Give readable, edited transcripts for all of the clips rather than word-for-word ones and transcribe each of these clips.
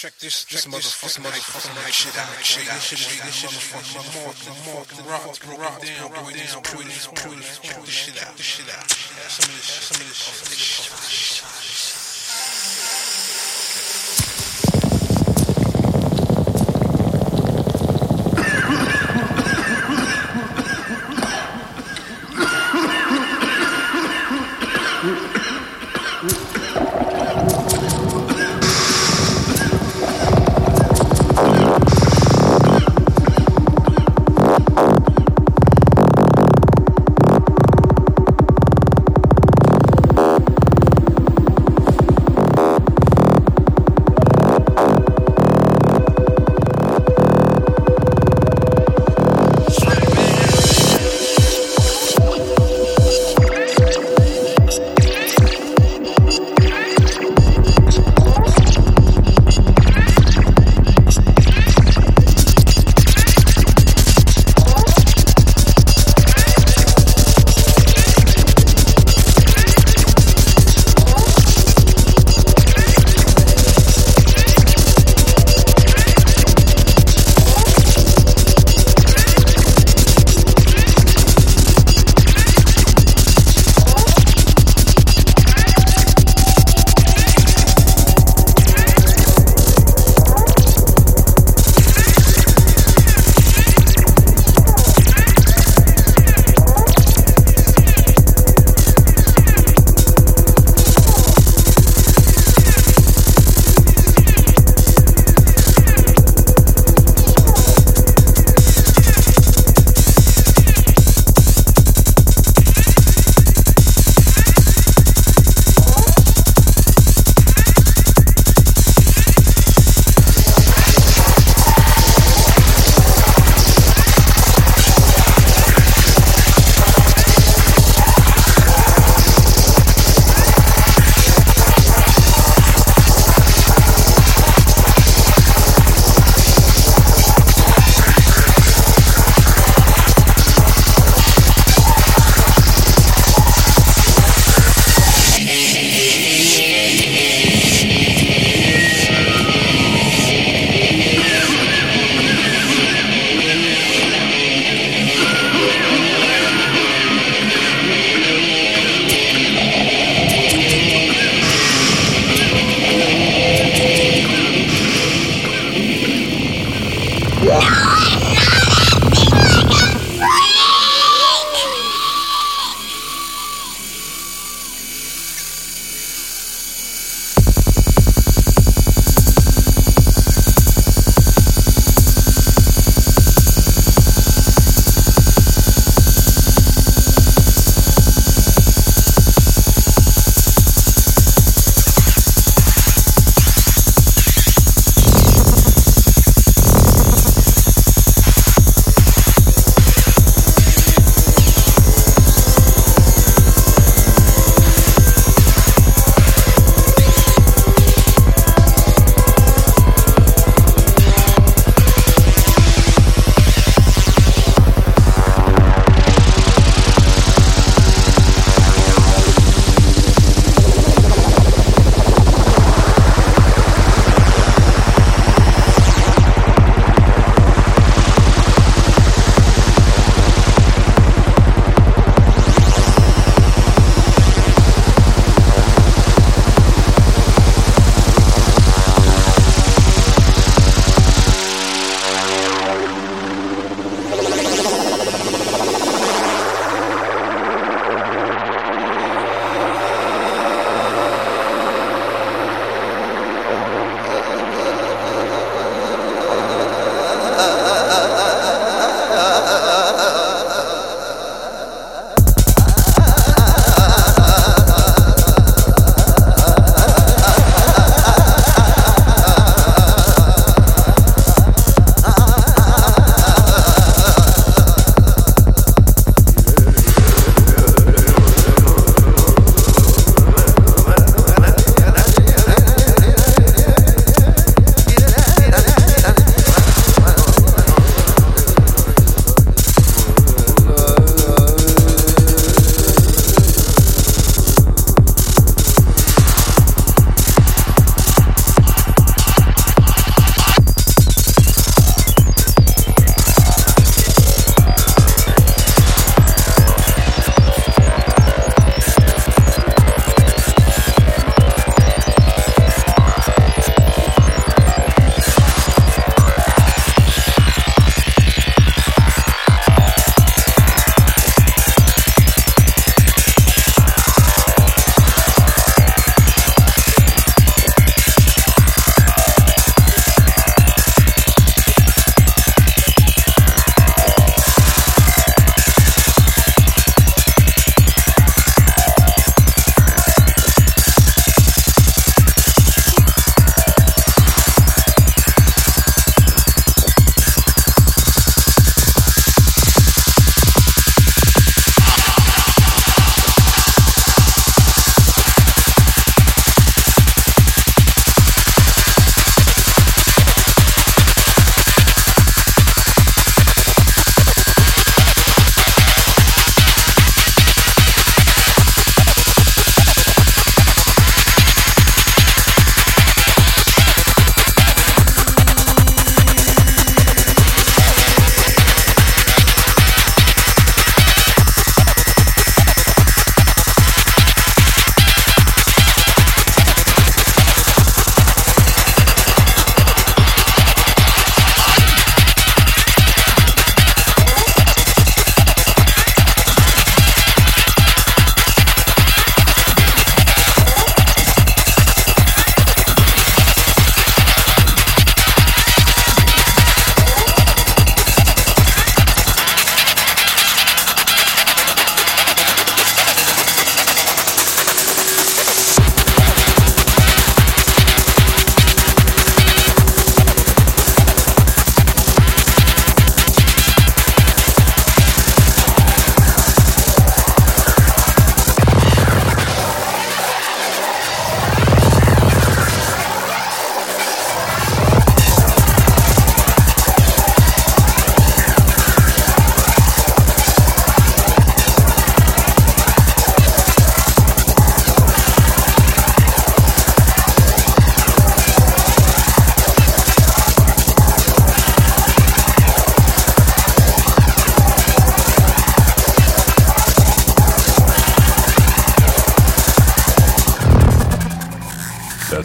check this motherfucker.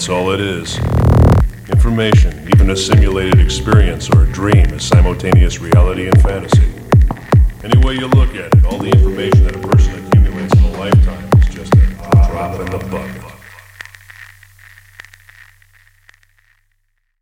That's all it is. Information, even a simulated experience or a dream, is simultaneous reality and fantasy. Any way you look at it, all the information that a person accumulates in a lifetime is just a drop in the bucket.